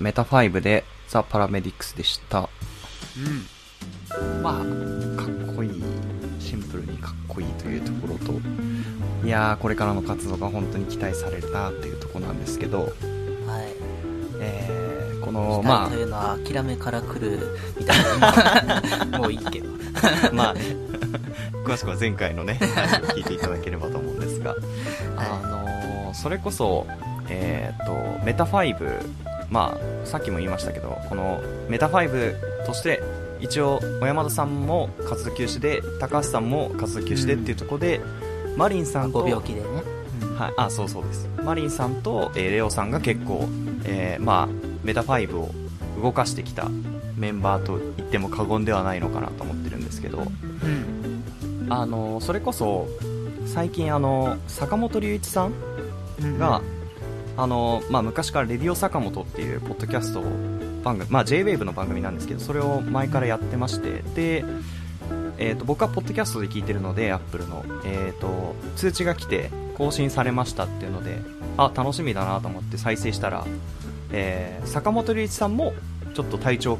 メタ5でザ・パラメディックスでした。うん、まあかっこいい、シンプルにかっこいいというところと、いやこれからの活動が本当に期待されるなっていうところなんですけど、はい、このまあというのは諦めから来るみたいなもういいけどまあね詳しくは前回のね話を聞いていただければと思うんですが、それこそメタ5、まあ、さっきも言いましたけど、このメタ5として一応小山田さんも活動休止で高橋さんも活動休止でっていうところで、マリンさんとご病気でね、はい、あ、そうそうです、マリンさんと、レオさんが結構、まあ、メタ5を動かしてきたメンバーと言っても過言ではないのかなと思ってるんですけど、それこそ最近坂本龍一さんが、まあ、昔からレディオ坂本っていうポッドキャスト番組、まあ、J-WAVE の番組なんですけど、それを前からやってまして、で、僕はポッドキャストで聞いてるので Apple の、通知が来て更新されましたっていうので、あ、楽しみだなと思って再生したら、坂本龍一さんもちょっと体調を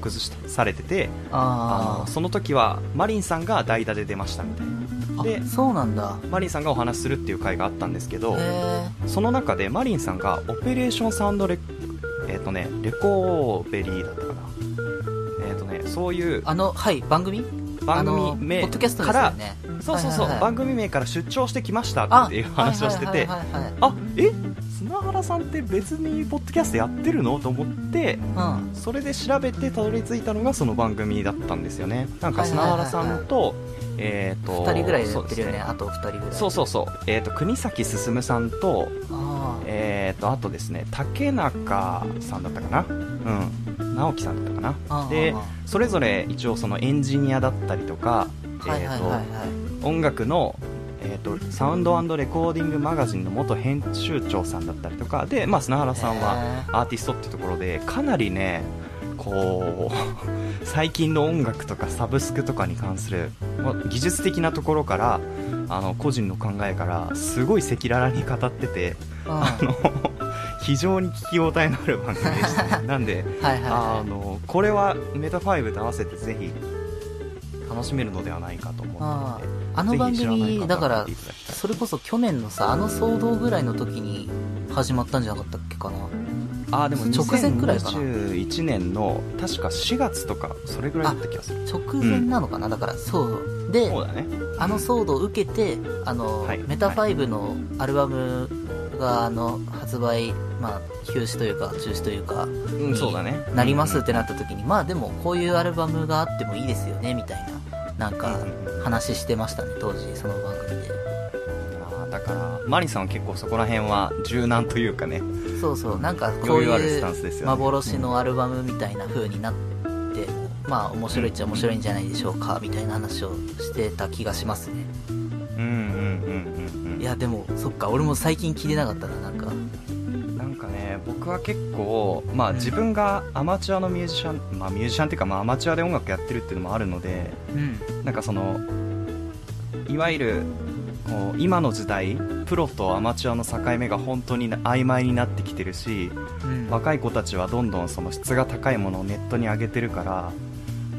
されてて、その時はマリンさんが代打で出ましたみたいな。で、そうなんだ、マリンさんがお話しするっていう回があったんですけど、その中でマリンさんがオペレーションサウンドレコーベリーだったかな、そういうはい、番組名から、そうそうそう、番組名から出張してきましたっていう話をしてて、あ、砂原さんって別にポッドキャストやってるのと思って、それで調べてたどり着いたのがその番組だったんですよね。なんか砂原さんと2人ぐらいやってるよね、あと2人ぐらい、そうそうそう、国崎進さんと、あとですね、竹中さんだったかな、直樹さんだったかな、でそれぞれ一応そのエンジニアだったりとか、音楽の、サウンド&レコーディングマガジンの元編集長さんだったりとかで、まあ、砂原さんはアーティストってところで、かなりねこう最近の音楽とかサブスクとかに関する技術的なところから、個人の考えからすごい赤裸々に語ってて、非常に聞き応えのある番組でした、ね、なんでこれはメタ5と合わせてぜひ楽しめるのではないかと思っていて、あの番組だからそれこそ去年のさ、あの騒動ぐらいの時に始まったんじゃなかったっけかな。でも2021年の確か4月とかそれぐらいだった気がする。直前なのかな、だからそうで、そうだね、あの騒動を受けてメタ5のアルバムが発売、まあ、休止というか中止というかになりますってなった時に、まあでもこういうアルバムがあってもいいですよねみたいな、なんか話してましたね、当時その番組で。だからマリさんは結構そこら辺は柔軟というかね、そうそう、なんかこういう幻のアルバムみたいな風になって、まあ面白いっちゃ面白いんじゃないでしょうかみたいな話をしてた気がしますね。いやでもそっか、俺も最近聞いてなかったな、なんかね、僕は結構、まあ、自分がアマチュアのミュージシャン、まあ、ミュージシャンっていうか、まあ、アマチュアで音楽やってるっていうのもあるので、なんかそのいわゆる今の時代プロとアマチュアの境目が本当に曖昧になってきてるし、若い子たちはどんどんその質が高いものをネットに上げてるから、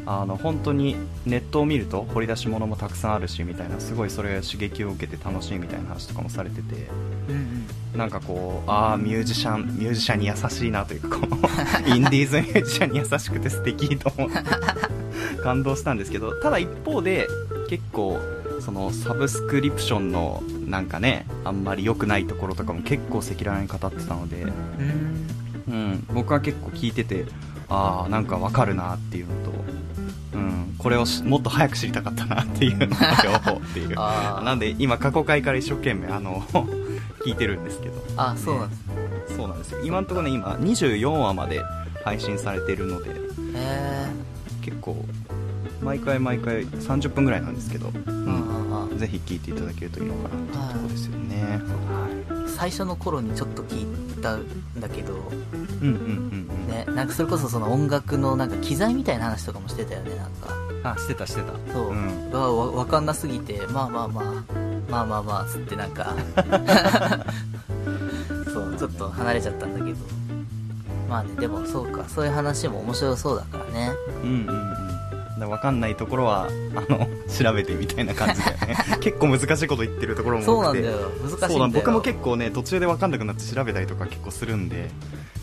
本当にネットを見ると掘り出し物もたくさんあるしみたいな、すごいそれ刺激を受けて楽しいみたいな話とかもされてて、なんかこうミュージシャンに優しいなというか、インディーズミュージシャンに優しくて素敵と思って感動したんですけど、ただ一方で結構そのサブスクリプションのなんかね、あんまり良くないところとかも結構赤裸々に語ってたので、僕は結構聞いてて、なんかわかるなっていうのと、これをもっと早く知りたかったなっていうのを思っているなんで今過去回から一生懸命聞いてるんですけど、そうなんです、そうなんですよ。今のところね、今24話まで配信されているので、結構毎回30分ぐらいなんですけど、ぜひ聴いていただけるといいのかなってとこですよね。最初の頃にちょっと聴いたんだけど、なんかそれこそその音楽のなんか機材みたいな話とかもしてたよね、なんかしてたそう、分かんなすぎて、まあつってなんかそうちょっと離れちゃったんだけど、まあね、でもそうか、そういう話も面白そうだからね。うんうんうん。だ、分かんないところは調べてみたいな感じだよね。結構難しいこと言ってるところも多くて、そうなんだよ、難しいんだよ。そうなん、僕も結構ね途中で分かんなくなって調べたりとか結構するんで。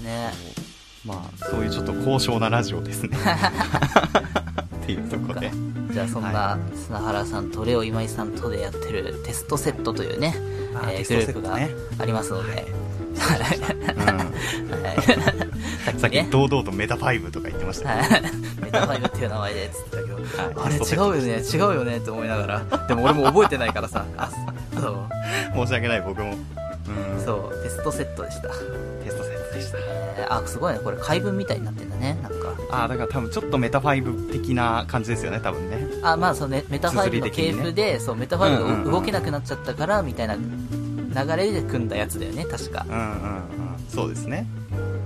ね。まあそういうちょっと高尚なラジオですね。っていうところで。じゃあそんな砂原さんとレオ今井さんとでやってるテストセットというね、グループがありますので、さっき堂々とメタファイブとか言ってましたけど、メタファイブっていう名前でっつってたけど、あれ違うよね違うよねって思いながら、でも俺も覚えてないからさ、申し訳ない僕も。そう、テストセットでした。テストセットでした。あ、すごいね、これ解文みたいになってんだね、なんか。あ、だから多分ちょっとメタファイブ的な感じですよね、多分ね。あ、まあそうね、メタファイブの系譜で、ね、そうメタファイブが、動けなくなっちゃったからみたいな流れで組んだやつだよね、確か。うんうんうん、そうですね。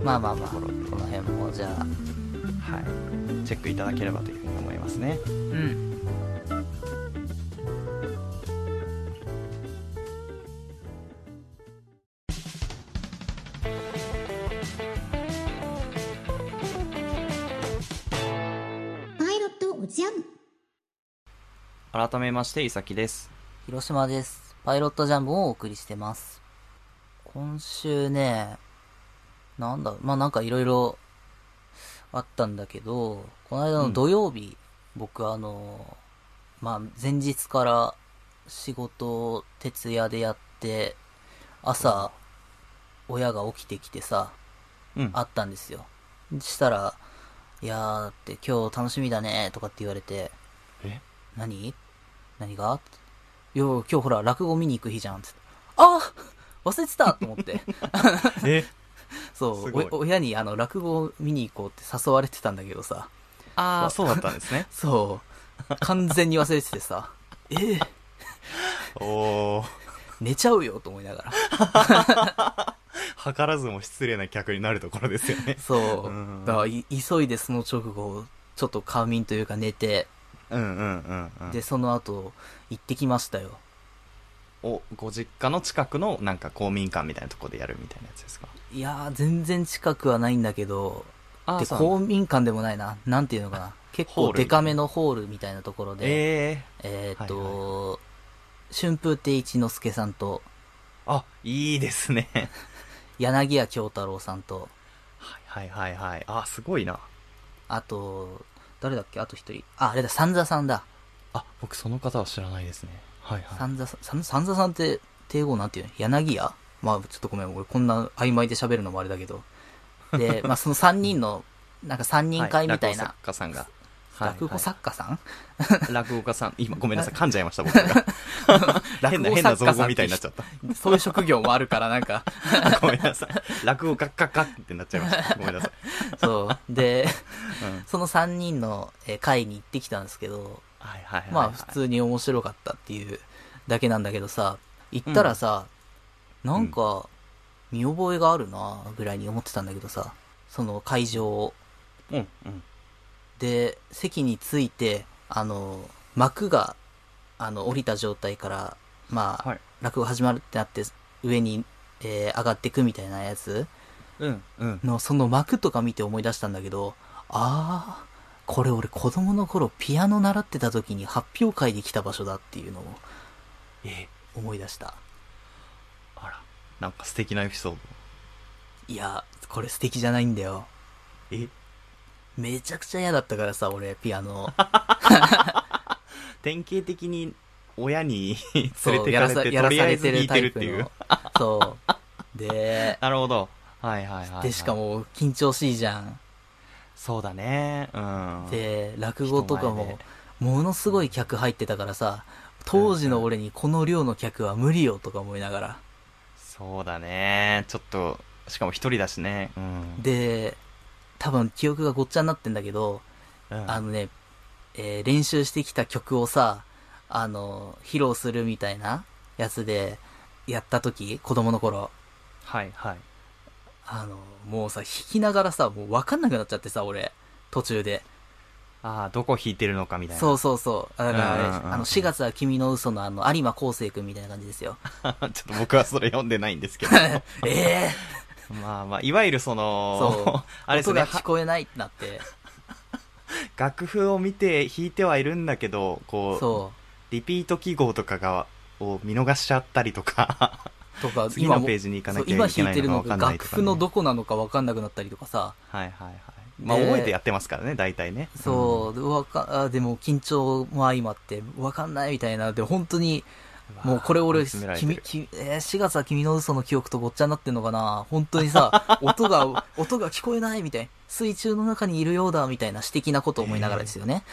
まあまあまあ、この辺もじゃあ、はい、チェックいただければというふうに思いますね。うん。改めまして伊崎です。広島です。パイロットジャンボをお送りしてます。今週ね、なんだ、まあなんかいろいろあったんだけど、この間の土曜日、僕まあ前日から仕事を徹夜でやって、朝親が起きてきてさ、あったんですよ。したら、いやーって今日楽しみだねとかって言われて、え、何が、よう今日ほら落語見に行く日じゃんって。ああ、忘れてたと思って。え、そう、親に落語見に行こうって誘われてたんだけどさ。ああ、そうだったんですね。そう。完全に忘れててさ。お寝ちゃうよと思いながら。計らずも失礼な客になるところですよね。そう。だから急いでその直後ちょっと仮眠というか寝て。でその後行ってきましたよ。お、ご実家の近くのなんか公民館みたいなとこでやるみたいなやつですか？いやー、全然近くはないんだけど、で公民館でもないな、なんていうのかな、結構デカめのホールみたいなところで、春風亭一之輔さんと、あ、いいですね。柳家京太郎さんと、はいはいはいはい、あ、すごいな。あと誰だっけ、あと一人。あ、あれだ、三座さんだ。あ、僕その方は知らないですね。はいはい。三座さんって、帝語なんていうの、柳家、まあちょっとごめん、俺こんな曖昧で喋るのもあれだけど。で、まあその三人の、なんか三人会みたいな。はい、落語作家さんが。落語作家さん、落語家さん。今、ごめんなさい、噛んじゃいました、僕が。変な造語みたいになっちゃった。そういう職業もあるから、なんか。ごめんなさい。落語家ってなっちゃいました。ごめんなさい。そう。で、その3人の会に行ってきたんですけど、まあ普通に面白かったっていうだけなんだけどさ、行ったらさ、なんか見覚えがあるなぐらいに思ってたんだけどさ、その会場を。で、席について、幕が降りた状態から、まあ、落語始まるってなって、上に、上がってくみたいなやつの、その幕とか見て思い出したんだけど、あー、これ俺子供の頃ピアノ習ってた時に発表会で来た場所だっていうのを思い出した。あら、なんか素敵なエピソード。いや、これ素敵じゃないんだよ。え？めちゃくちゃ嫌だったからさ、俺、ピアノ。典型的に親に連れてかれて、とりあえず弾いてるっていう。そう。で、なるほど。はいはいはい。で、しかも、緊張しいじゃん。そうだね。で、落語とかも、ものすごい客入ってたからさ、当時の俺にこの量の客は無理よとか思いながら。そうだね。ちょっと、しかも一人だしね。で、多分記憶がごっちゃになってんだけど、練習してきた曲をさ、披露するみたいなやつでやった時、子供の頃。はいはい。もうさ、弾きながらさ、もう分かんなくなっちゃってさ、俺、途中で。ああ、どこ弾いてるのかみたいな。そうそうそう。だから、4月は君の嘘の有馬昴生君みたいな感じですよ。ちょっと僕はそれ読んでないんですけど。ええーまあまあ、いわゆるそのあれですね、音が聞こえないってなって楽譜を見て弾いてはいるんだけど、こう、リピート記号とかがを見逃しちゃったりとか次のページに行かなきゃいけないのが分かんないとか、ね、今弾いてるのが楽譜のどこなのか分かんなくなったりとかさ、はいはいはい、まあ覚えてやってますからね大体ね、そう、うん、でも緊張も相まって分かんないみたいな、で本当にもうこれ俺4月は君の嘘の記憶とごっちゃになってんのかな、本当にさ音が聞こえないみたいな、水中の中にいるようだみたいな詩的なことを思いながらですよね、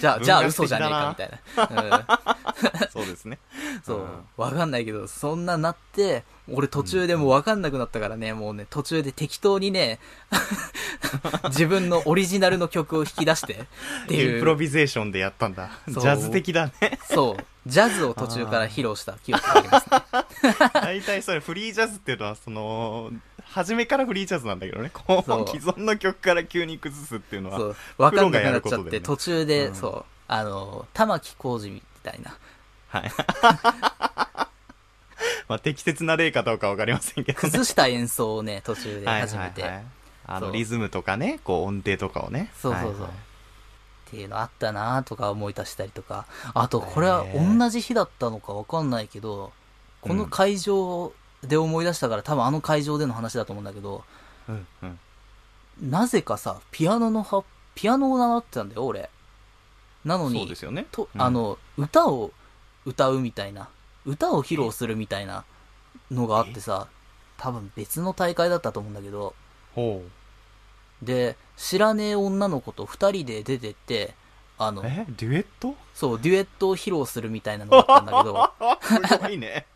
じゃあ嘘じゃねえかみたいな、うん、そうですね、そう、うん、分かんないけどそんななって俺途中でもう分かんなくなったからね、うん、もうね途中で適当にね自分のオリジナルの曲を引き出してっていうインプロビゼーションでやったんだ、ジャズ的だね、そうジャズを途中から披露した記憶がありますね大体それフリージャズっていうのはその初めからフリージャズなんだけどね、こう既存の曲から急に崩すっていうのはそう分かんなくなっちゃって、ね、途中で、うん、そう玉置浩二みたいな、はいまあ適切な例かどうか分かりませんけど、ね、崩した演奏をね途中で始めて、はいはいはい、リズムとかね、こう音程とかをね、そうそうそう、はいはい、っていうのあったなーとか思い出したりとか、あとこれは同じ日だったのか分かんないけど、この会場で思い出したから、うん、多分あの会場での話だと思うんだけど、うんうん、なぜかさピアノを習ってたんだよ俺、なのにそうですよね、と、うん、歌を歌うみたいな、歌を披露するみたいなのがあってさ、多分別の大会だったと思うんだけど、ほうで知らねえ女の子と2人で出てって、デュエット、そうデュエットを披露するみたいなのだったんだけどすごいね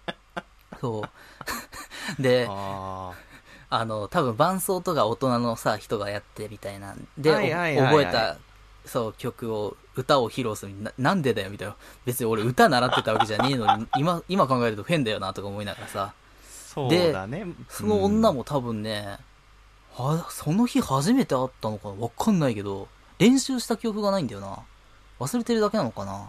そうで多分伴奏とか大人のさ人がやってみたいなんで、はいはいはいはい、覚えたそう曲を歌を披露する なんでだよみたいな、別に俺歌習ってたわけじゃねえのに今考えると変だよなとか思いながらさ、そうだね、でその女も多分ね、その日初めて会ったのかわかんないけど、練習した記憶がないんだよな、忘れてるだけなのかな、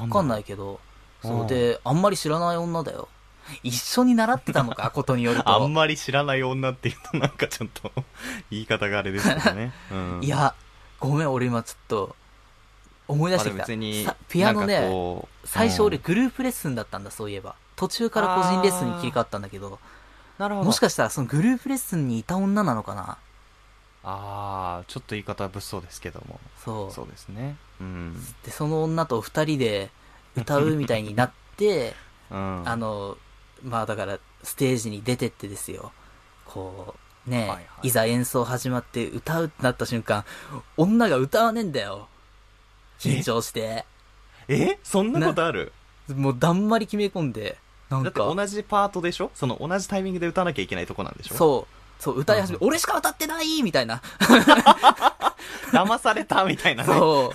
わかんないけど、そうであんまり知らない女だよ、一緒に習ってたのかことによるとあんまり知らない女っていうとなんかちょっと言い方があれですけどね、うん、いやごめん俺今ちょっと思い出してきた、別にピアノね、最初俺グループレッスンだったんだ、そういえば途中から個人レッスンに切り替わったんだけど、なるほど、もしかしたらそのグループレッスンにいた女なのかな、ちょっと言い方は物騒ですけども、そうですね、うん、でその女と2人で歌うみたいになって、うん、まあだからステージに出てってですよ、こうね、はいはい、いざ演奏始まって歌うってなった瞬間、女が歌わねえんだよ、緊張して、そんなことある、もうだんまり決め込んで、だって同じパートでしょ、その同じタイミングで歌わなきゃいけないとこなんでしょ、そう歌い始め、うん、俺しか歌ってないみたいな騙されたみたいな、ね、そ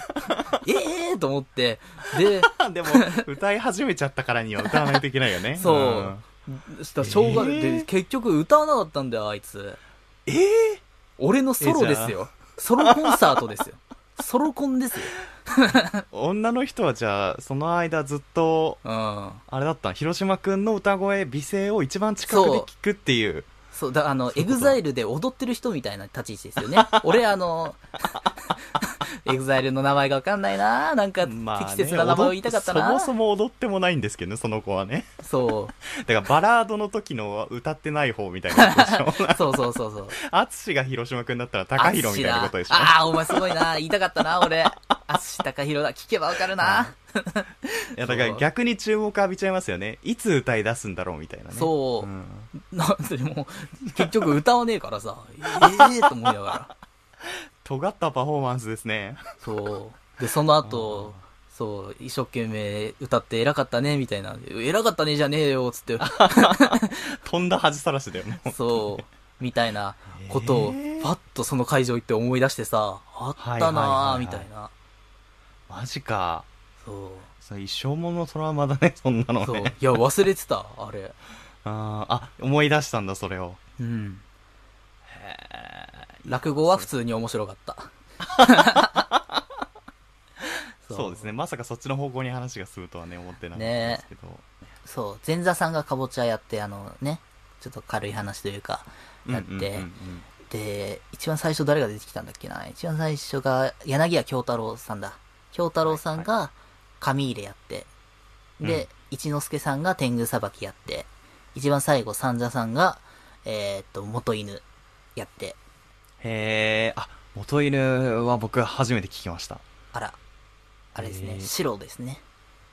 うと思って、でも歌い始めちゃったからには歌わないといけないよねそうしたらしょうがない、結局歌わなかったんだよあいつ、俺のソロですよ、ソロコンサートですよソロコンですよ女の人はじゃあその間ずっと、うん、あれだったの、広島くんの歌声美声を一番近くで聞くっていう、そうだ、エグザイルで踊ってる人みたいな立ち位置ですよね俺エグザイルの名前が分かんないな、なんか適切な名前を言いたかったな、まあね、そもそも踊ってもないんですけどねその子はね、そうだからバラードの時の歌ってない方みたいなことでしょそう淳が広島くんだったら高弘みたいなことでしょ、お前すごいな、言いたかったな俺淳高弘だ、聞けば分かるな、いやだから逆に注目浴びちゃいますよね、いつ歌い出すんだろうみたいなね、そう、うん、なんでもう結局歌わねえからさと思いながら尖ったパフォーマンスですね、そうでその後そう一生懸命歌って偉かったねみたいな、偉かったねじゃねえよつって飛んだ恥さらしだよね、そうみたいなことをパッとその会場行って思い出してさ、あったなみたいな、はいはいはいはい、マジか、そう一生ものトラウマだねそんなのね、そういや忘れてたあれ、思い出したんだそれを、うん、落語は普通に面白かったそうですね、まさかそっちの方向に話が進むとはね思ってなかったんですけど、そう前座さんがかぼちゃやってねちょっと軽い話というかやって、うんうんうんうん、で一番最初誰が出てきたんだっけな、一番最初が柳家京太郎さんだ。京太郎さんが紙入れやって、はいはい、で、うん、一之輔さんが天狗さばきやって、一番最後三座さんが元犬やって。へー、あ、元犬は僕初めて聞きました。あら、あれですね、白ですね。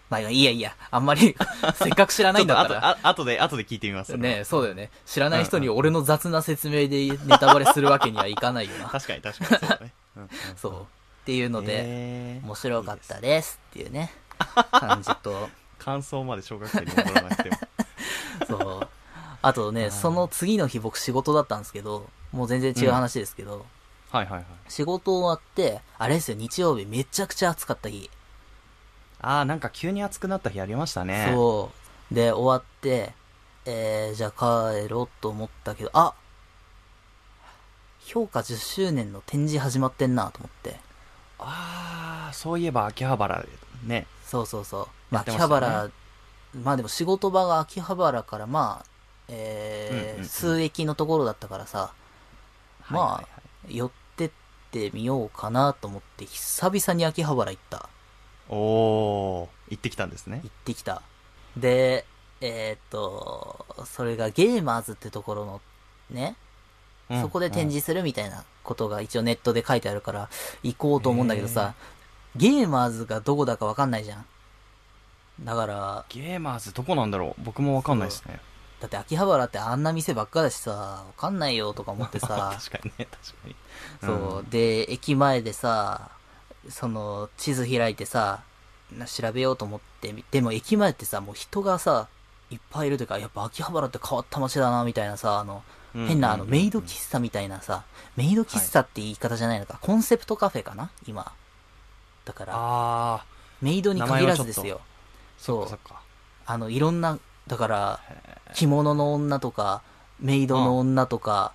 まあいやいや、あんまりせっかく知らないんだから。後で聞いてみますね。そうだよね、知らない人に俺の雑な説明でネタバレするわけにはいかないよな。確かにそうだね、うんうん、そうっていうので面白かったですっていうね、感じと感想まで小学生に戻らなくても。そう、あとね、その次の日僕仕事だったんですけど、もう全然違う話ですけど、うん、はいはいはい、仕事終わってあれですよ、日曜日めちゃくちゃ暑かった日。あー、なんか急に暑くなった日ありましたね。そうで、終わって、じゃあ帰ろうと思ったけど、あ、評価10周年の展示始まってんなと思って。あー、そういえば秋葉原でね。そう、まあ、秋葉原、まあでも仕事場が秋葉原からまあ、うんうんうん、数駅のところだったからさ、まあ、はいはいはい、寄ってってみようかなと思って久々に秋葉原行った。おー、行ってきたんですね。行ってきた。で、それがゲーマーズってところのね、うん、そこで展示するみたいなことが一応ネットで書いてあるから行こうと思うんだけどさ、ゲーマーズがどこだか分かんないじゃん。だからゲーマーズどこなんだろう、僕も分かんないですね。だって秋葉原ってあんな店ばっかだしさ、分かんないよとか思ってさ。確かにね、確かに、うん、そうで、駅前でさ、その地図開いてさ調べようと思って、でも駅前ってさ、もう人がさいっぱいいるというか、やっぱ秋葉原って変わった街だなみたいなさ、あの変な、あのメイド喫茶みたいなさ、メイド喫茶って言い方じゃないのか、はい、コンセプトカフェかな今だから。あ、メイドに限らずですよ。そう、あのいろんな、だから着物の女とかメイドの女とか、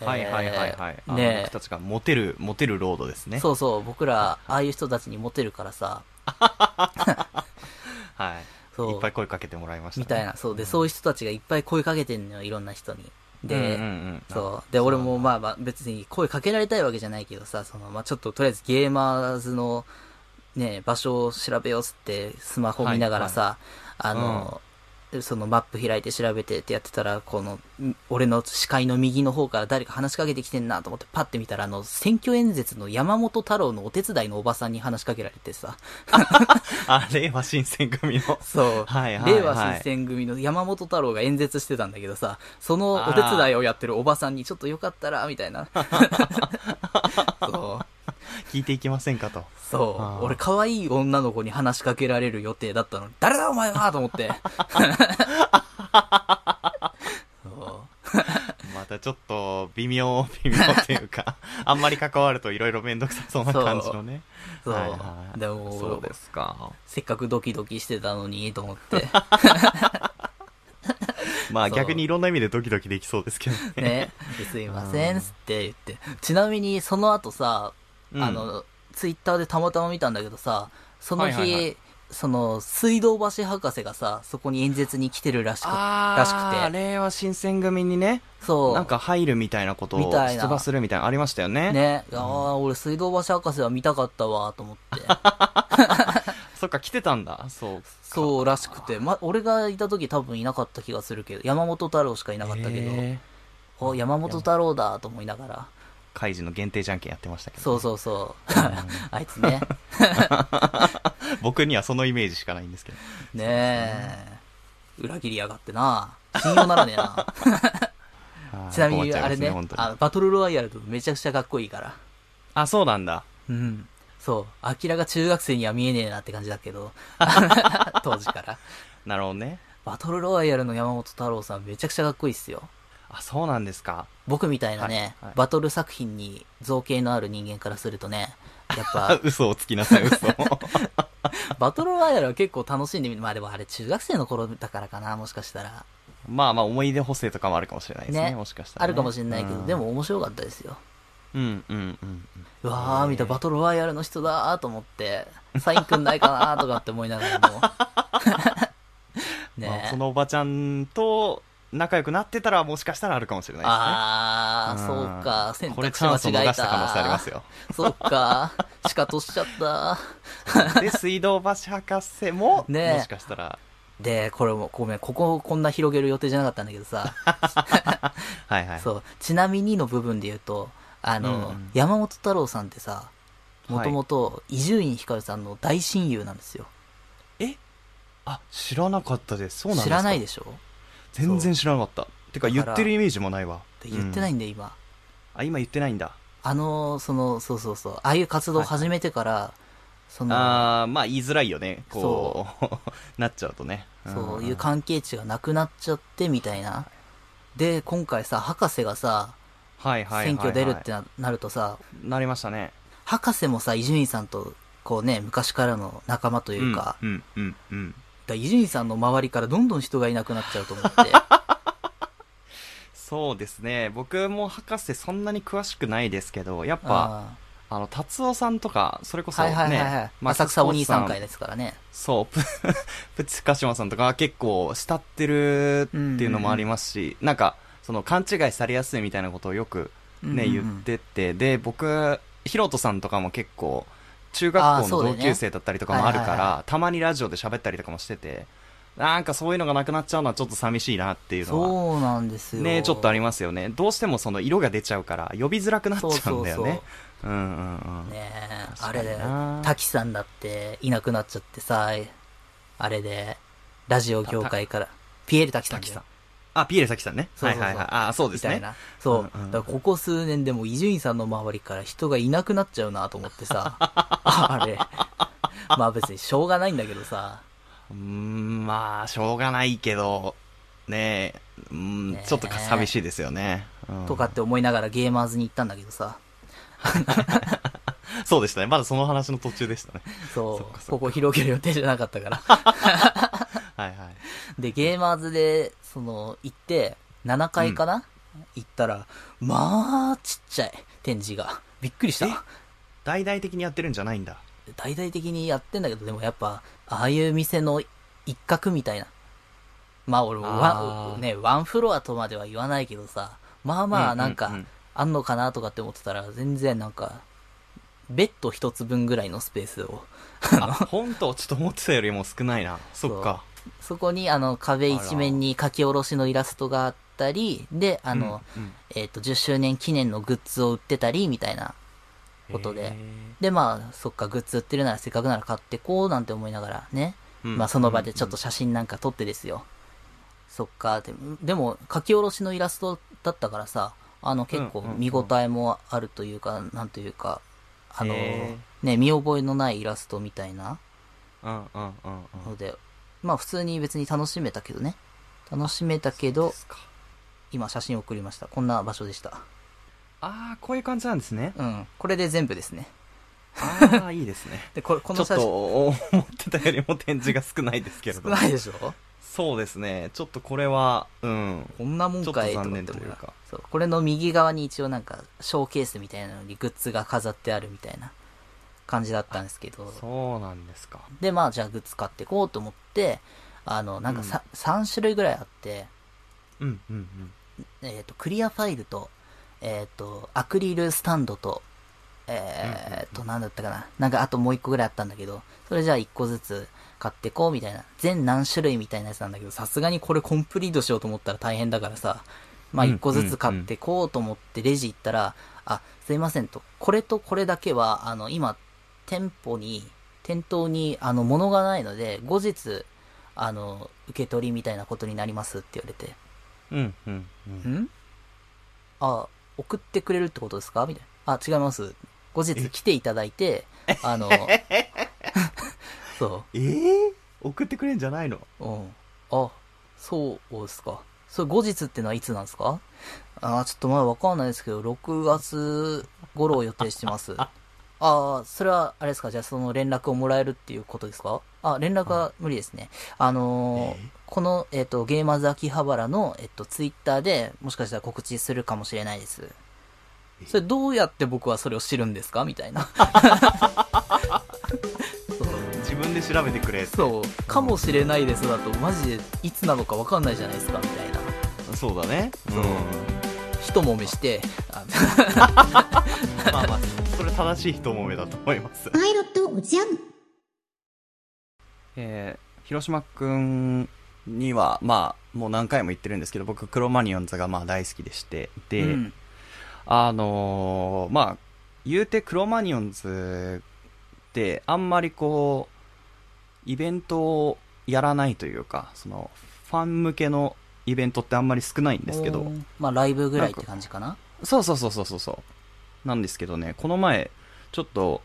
はいはいはいはい、ね、僕たちがモテるロードですね。そうそう、僕らああいう人たちにモテるからさ。はい、そう、いっぱい声かけてもらいました、ね、みたいな。そうで、うん、そういう人たちがいっぱい声かけてんのよ、いろんな人に。で、うんうんうん、そうで、俺もまあまあ別に声かけられたいわけじゃないけどさ、そのまあちょっととりあえずゲーマーズのね場所を調べようっつってスマホ見ながらさ、はいはい、あの、うん、そのマップ開いて調べてってやってたら、この俺の視界の右の方から誰か話しかけてきてんなと思ってパッて見たら、あの選挙演説の山本太郎のお手伝いのおばさんに話しかけられてさ。あ、令和新選組の。そう、はいはいはい、令和新選組の山本太郎が演説してたんだけどさ、そのお手伝いをやってるおばさんにちょっとよかったらみたいな。そう、聞いていきませんかと。そう、俺可愛い女の子に話しかけられる予定だったのに、誰だお前はと思って。またちょっと微妙っていうか、あんまり関わるといろいろめんどくさそうな感じのね。そう、はいはい、でもそうですか、せっかくドキドキしてたのにと思って。まあ逆にいろんな意味でドキドキできそうですけどね。ね、すいませんって言って。ちなみにその後さ、あの、うん、ツイッターでたまたま見たんだけどさ、その日、はいはいはい、その水道橋博士がさ、そこに演説に来てるらしくて、令和新選組にね、そう、なんか入るみたいなことを出馬するみたいなありましたよね。ね、うん、ああ、俺水道橋博士は見たかったわと思って。そっか、来てたんだ。そうらしくて、ま、俺がいた時多分いなかった気がするけど、山本太郎しかいなかったけど、お、山本太郎だと思いながら。カイジの限定じゃんけんやってましたけど、ね、そう、あいつね。僕にはそのイメージしかないんですけどね。裏切りやがってな、信用ならねえな。ちなみにあれね、あのバトルロワイヤルとめちゃくちゃかっこいいから。あ、そうなんだ。うん、そう、アキラが中学生には見えねえなって感じだけど、当時から。なるほどね。バトルロワイヤルの山本太郎さんめちゃくちゃかっこいいっすよ。あ、そうなんですか。僕みたいなね、はいはい、バトル作品に造形のある人間からするとね、やっぱ嘘をつきなさい、嘘。バトルロワイヤルは結構楽しんでみる。まあでもあれ中学生の頃だからかな、もしかしたら。まあまあ思い出補正とかもあるかもしれないですね、もしかしたら、ね、あるかもしれないけど、うん、でも面白かったですよ。うんうんうん。うわー、見た、バトルロワイヤルの人だーと思って、サインくんないかなーとかって思いながらも。ね、まあ、そのおばちゃんと。仲良くなってたらもしかしたらあるかもしれないですね。ああ、そうか。選択肢間違えた。これチャンスを逃した可能性ありますよ。そうか。シカトしちゃった。で、水道橋博士も、ね、もしかしたら。で、これも、ごめん、こんな広げる予定じゃなかったんだけどさ。はいはい。そう。ちなみにの部分で言うと、山本太郎さんってさ、もともと伊集院光さんの大親友なんですよ。え？あ、知らなかったです。そうなんですか。知らないでしょ？全然知らなかった。てか言ってるイメージもないわ。言ってないんだよ、今。あ、今言ってないんだ。そうそうそう。ああいう活動を始めてから、まあ言いづらいよね。こう、なっちゃうとね。そういう関係値がなくなっちゃってみたいな。で、今回さ、博士がさ、選挙出るってなるとさ、なりましたね。博士もさ、伊集院さんと、こうね、昔からの仲間というか、伊集院さんの周りからどんどん人がいなくなっちゃうと思ってそうですね。僕も博士そんなに詳しくないですけど、やっぱ達夫さんとか、それこそね、浅草お兄さん会ですからね。そうプチカシマさんとか結構慕ってるっていうのもありますし、なんかその勘違いされやすいみたいなことをよくね、言ってて、で、僕ヒロトさんとかも結構中学校の同級生だったりとかもあるから、たまにラジオで喋ったりとかもしてて、なんかそういうのがなくなっちゃうのはちょっと寂しいなっていうのは、そうなんですよね、ちょっとありますよね。どうしてもその色が出ちゃうから呼びづらくなっちゃうんだよね。うんうんうん。ねえ、あれで滝さんだっていなくなっちゃってさ、あれでラジオ業界からピエール滝さん。あ、ピエール滝さんね。はいはいはい。あ、そうですね。みたいな。そう。だからここ数年でも伊集院さんの周りから人がいなくなっちゃうなと思ってさ、あれ。まあ別にしょうがないんだけどさ。まあ、しょうがないけど、ねえ、ちょっと寂しいですよね。とかって思いながらゲーマーズに行ったんだけどさ。そうでしたね。まだその話の途中でしたね。そう。ここ広げる予定じゃなかったから。はいはい。で、ゲーマーズで、行って、7階かな、行ったら、まあ、ちっちゃい、展示が。びっくりした。大々的にやってるんじゃないんだ。大々的にやってんだけど、でもやっぱ、ああいう店の一角みたいな。まあ、俺ワンフロアとまでは言わないけどさ、まあまあ、なんか、あんのかなとかって思ってたら、全然なんか、ベッド一つ分ぐらいのスペースを。本当ちょっと思ってたよりも少ないな。そっか。そこに壁一面に書き下ろしのイラストがあったり、で、10周年記念のグッズを売ってたりみたいなことで、で、まあそっか、グッズ売ってるならせっかくなら買ってこうなんて思いながらね、まあその場でちょっと写真なんか撮ってですよ。そっか、でも書き下ろしのイラストだったからさ、結構見応えもあるというか、なんというか、ね、見覚えのないイラストみたいなので。まあ普通に別に楽しめたけど、今写真送りました。こんな場所でした。ああ、こういう感じなんですね。うん。これで全部ですね。ああ、いいですね。で、この写真。ちょっと思ってたよりも展示が少ないですけれども。少ないでしょ？そうですね。ちょっとこれは、こんなもんかいと残念というか。そう。これの右側に一応なんか、ショーケースみたいなのにグッズが飾ってあるみたいな感じだったんですけど。そうなんですか。で、まあじゃあグッズ買ってこうと思って、なんか3種類ぐらいあって、クリアファイルと、アクリルスタンドと、なんだったかな。なんかあともう1個ぐらいあったんだけど、それじゃあ1個ずつ買ってこうみたいな。全何種類みたいなやつなんだけど、さすがにこれコンプリートしようと思ったら大変だからさ、まあ1個ずつ買ってこうと思ってレジ行ったら、あ、すいませんと、これとこれだけは、今、店頭に、物がないので、後日、受け取りみたいなことになりますって言われて。あ、送ってくれるってことですかみたいな。あ、違います。後日来ていただいて、そう。送ってくれんじゃないの？あ、そうですか。それ後日ってのはいつなんですか？ちょっとまだわかんないですけど、6月頃を予定してます。それは、あれですか、じゃあその連絡をもらえるっていうことですか？連絡は無理ですね。この、ゲーマーズ秋葉原の、ツイッターでもしかしたら告知するかもしれないです。それどうやって僕はそれを知るんですかみたいな。自分で調べてくれ。そう、かもしれないですだと、マジでいつなのかわかんないじゃないですか、みたいな。そうだね、うん、一揉めしてまあまあそれ正しい一揉めだと思います。パイロットおじゃん、広島くんにはまあもう何回も言ってるんですけど、僕クロマニヨンズがまあ大好きでして、で、うん、まあ言うてクロマニヨンズってあんまりこうイベントをやらないというか、そのファン向けのイベントってあんまり少ないんですけど、まあライブぐらいって感じかな。そうそうそうそうそうなんですけどね、この前ちょっと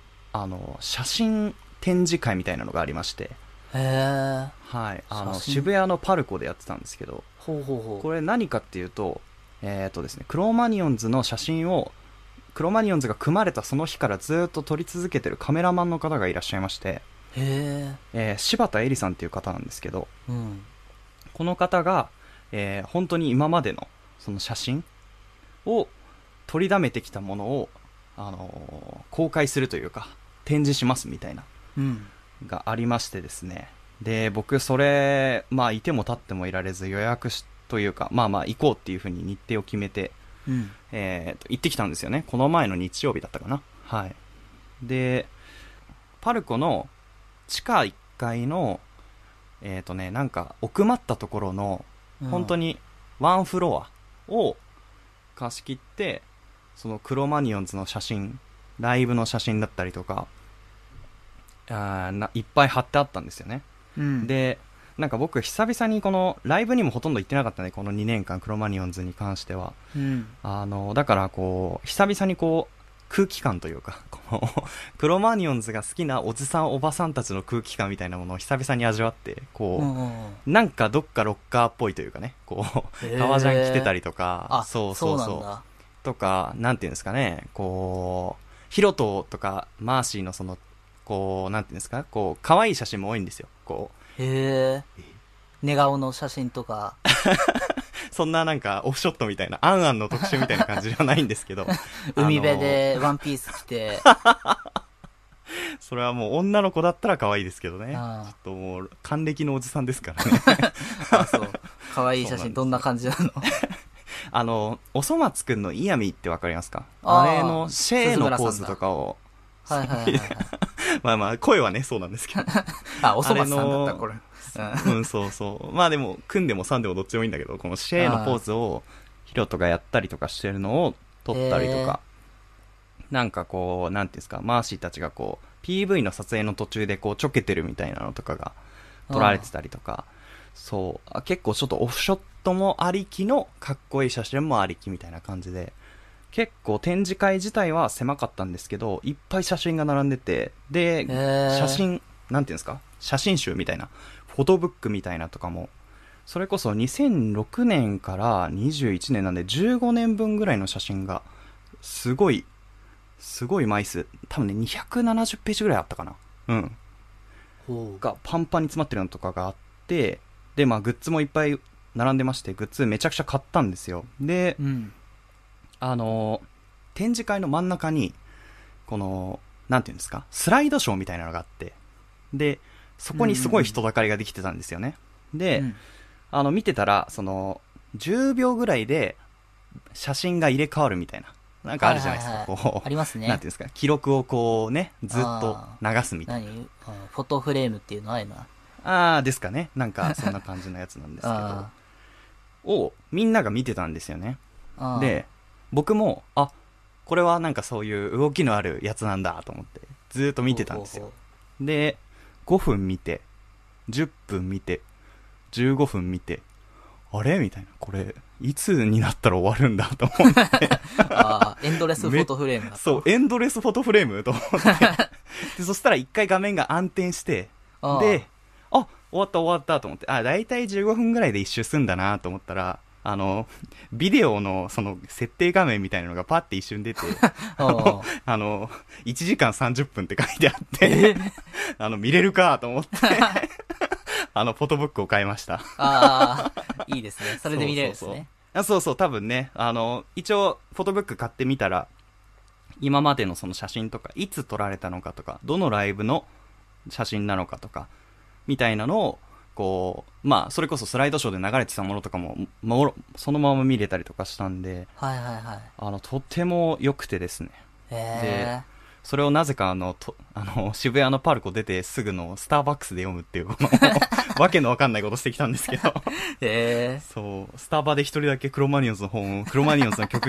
写真展示会みたいなのがありまして、へー、はい、渋谷のパルコでやってたんですけど、ほうほうほう、これ何かっていうと、ですね、クロマニヨンズの写真をクロマニヨンズが組まれたその日からずっと撮り続けてるカメラマンの方がいらっしゃいまして、へ、柴田恵里さんっていう方なんですけど、うん、この方が、本当に今までのその写真を取りだめてきたものを、公開するというか展示しますみたいな、うん、がありましてですね、で僕それ、まあ、いても立ってもいられず予約しというか、まあまあ行こうっていう風に日程を決めて、うん、行ってきたんですよね。この前の日曜日だったかな、はい、でパルコの地下1階のなんか奥まったところの本当にワンフロアを貸し切って、そのクロマニヨンズの写真、ライブの写真だったりとかいっぱい貼ってあったんですよね、うん、でなんか僕久々にこのライブにもほとんど行ってなかったね、この2年間クロマニヨンズに関しては、うん、だからこう久々にこう空気感というか、このクロマニヨンズが好きなおじさんおばさんたちの空気感みたいなものを久々に味わって、こう、うんうんうん、なんかどっかロッカーっぽいというかね、こう革ジャン着てたりとか、そうそうそう、そうなんだとか、なんていうんですかね、こうヒロトとかマーシーのそのこうなんていうんですか、こう可愛い写真も多いんですよ、こう、へえ、寝顔の写真とかそんななんかオフショットみたいなアンアンの特集みたいな感じじゃないんですけど海辺でワンピース着てそれはもう女の子だったら可愛いですけどね、ちょっともう還暦のおじさんですからねあ、そう、可愛い写真どんな感じなのおそ松くんのイヤミってわかりますか？ あれのシェーのポーズとかを、はいはいはいはい、まあまあ声はねそうなんですけどあ、おそ松さんだったこれうん、そうそう、まあでも組んでも3でもどっちでもいいんだけど、このシェーのポーズをヒロトがやったりとかしてるのを撮ったりとか、なんかこうなんていうんですか、マーシーたちがこう PV の撮影の途中でこうちょけてるみたいなのとかが撮られてたりとか、そう、結構ちょっとオフショットもありきのかっこいい写真もありきみたいな感じで、結構展示会自体は狭かったんですけど、いっぱい写真が並んでて、で写真なんていうんですか、写真集みたいなフォトブックみたいなとかも、それこそ2006年から21年なんで15年分ぐらいの写真がすごい枚数、多分ね270ページぐらいあったかな、うん、ほうがパンパンに詰まってるのとかがあって、でまあグッズもいっぱい並んでまして、グッズめちゃくちゃ買ったんですよ。で、うん、展示会の真ん中にこのなんていうんですか、スライドショーみたいなのがあって、でそこにすごい人だかりができてたんですよね、うん、で、うん、見てたらその10秒ぐらいで写真が入れ替わるみたいな、なんかあるじゃないですか、はいはいはい、こうありますね、なんていうんですか、記録をこうねずっと流すみたいな、フォトフレームっていうのはないな、あーですかね、なんかそんな感じのやつなんですけどをみんなが見てたんですよね。で僕もあ、これはなんかそういう動きのあるやつなんだと思ってずっと見てたんですよ。で5分見て10分見て15分見て、あれみたいな、これいつになったら終わるんだと思ってあ、エンドレスフォトフレームだった、そうエンドレスフォトフレームと思ってでそしたら一回画面が暗転して、であ終わったと思って、あだいたい15分ぐらいで一周済んだなと思ったら、ビデオのその設定画面みたいなのがパッて一瞬出て1時間30分って書いてあって見れるかと思ってフォトブックを買いました。ああいいですね、それで見れるんですね。そうそう多分ね、一応フォトブック買ってみたら、今までのその写真とかいつ撮られたのかとか、どのライブの写真なのかとかみたいなのをこう、まあ、それこそスライドショーで流れてたものとかも、まあ、そのまま見れたりとかしたんで、はいはいはい、とても良くてですね、でそれをなぜか渋谷のパルコ出てすぐのスターバックスで読むっていうこのわけのわかんないことしてきたんですけどそうスタバで一人だけクロマニヨンズの曲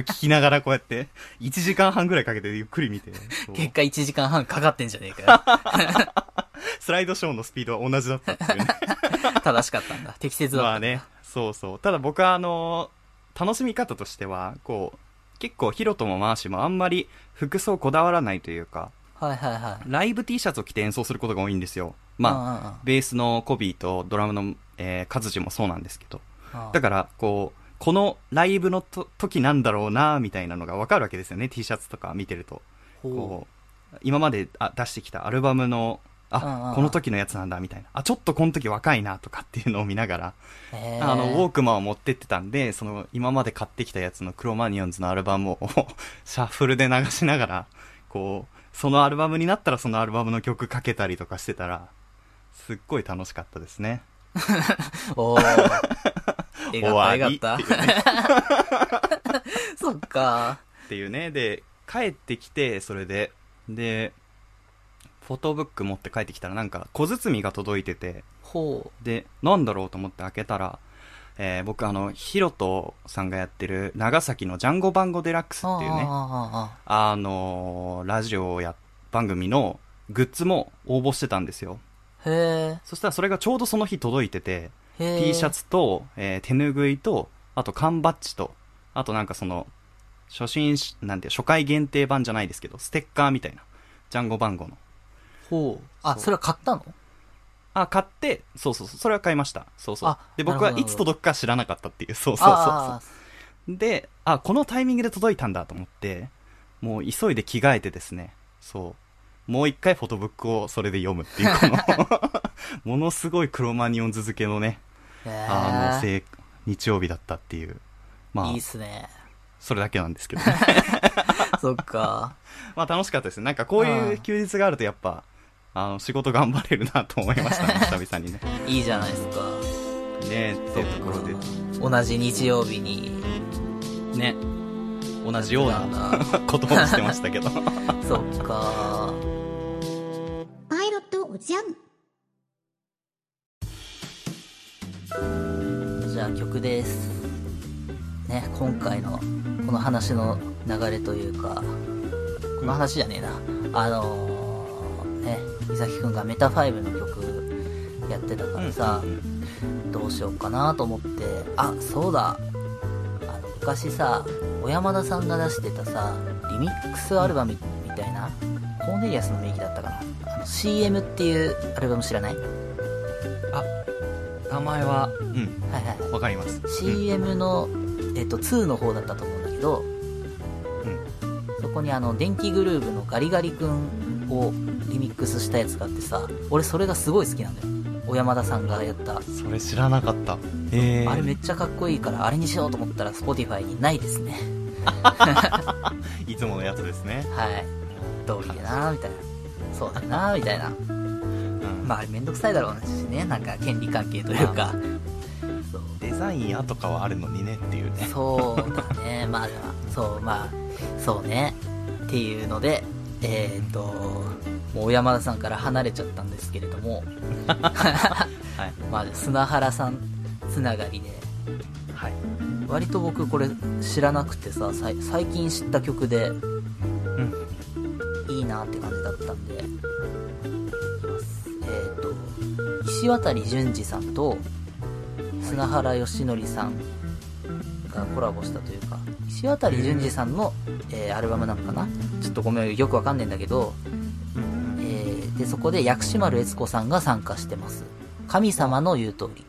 聴きながらこうやって1時間半ぐらいかけてゆっくり見て結果1時間半かかってんじゃねえかスライドショーのスピードは同じだったっていうね正しかったんだ、適切だったんだ。まあね、そうそう。ただ僕は楽しみ方としてはこう結構ヒロトもマーシーもあんまり服装こだわらないというか、はいはいはい、ライブ T シャツを着て演奏することが多いんですよ。まあ、ベースのコビーとドラムの、カズジもそうなんですけど、だからこのライブの時なんだろうなみたいなのが分かるわけですよね。 T シャツとか見てるとこう今まで出してきたアルバムのこの時のやつなんだみたいな、ちょっとこの時若いなとかっていうのを見ながら、ウォークマンを持ってってたんで、その今まで買ってきたやつのクロマニヨンズのアルバムをシャッフルで流しながらこうそのアルバムになったらそのアルバムの曲かけたりとかしてたらすっごい楽しかったですねおーよかったよかったそっかっていうね。で帰ってきてそれでフォトブック持って帰ってきたらなんか小包が届いてて、ほうでなんだろうと思って開けたら、僕ヒロトさんがやってる長崎のジャンゴバンゴデラックスっていうね、ラジオや番組のグッズも応募してたんですよ。へえ。そしたらそれがちょうどその日届いてて、 T シャツと、手ぬぐいとあと缶バッジとあとなんかそのなんて初回限定版じゃないですけどステッカーみたいなジャンゴバンゴの。ほう。あ、それは買ったの？あ、買って、そうそうそう、それは買いました。そうそう。で、僕はいつ届くか知らなかったっていう、そうそうそうそう。で、このタイミングで届いたんだと思って、もう急いで着替えてですね、そう。もう一回フォトブックをそれで読むっていう、この、ものすごいクロマニヨンズ漬けのね、日曜日だったっていう。まあ、いいっすね。それだけなんですけどね。そっか。まあ楽しかったですね。なんかこういう休日があるとやっぱ、仕事頑張れるなと思いましたね、久々にね。いいじゃないですか。ねえ、っていうところで。同じ日曜日に。ね。同じようなことをしてましたけど。そっか。パイロットおじゃん。じゃあ曲です。ね、今回のこの話の流れというか、この話じゃねえな。美咲くんがメタ5の曲やってたからさ、どうしようかなと思って、そうだ、昔さ小山田さんが出してたさリミックスアルバムみたいな、コーネリアスの名義だったかな、CM っていうアルバム知らない？名前は、はいはい、わかります。CM の、2の方だったと思うんだけど、そこに電気グルーヴのガリガリくんをリミックスしたやつがあってさ、俺それがすごい好きなんだよ、小山田さんがやった。それ知らなかった。あれめっちゃかっこいいから、あれにしようと思ったら Spotify にないですねいつものやつですね。はい、どうだなみたいな、そうだなみたいなまああれめんどくさいだろうしね、なんか権利関係というかそうデザインやとかはあるのにねっていうね。そうだねまあそう、まあそうねっていうので、もう山田さんから離れちゃったんですけれども、はい、まあ砂原さんつながりで、はい、割と僕これ知らなくてさ、最近知った曲で、いいなって感じだったんで、石渡淳二さんと砂原よしのりさんがコラボしたというか、石渡淳二さんの、アルバムなのかな、ちょっとごめんよくわかんないんだけど、でそこで薬師丸悦子さんが参加してます。神様の言う通り。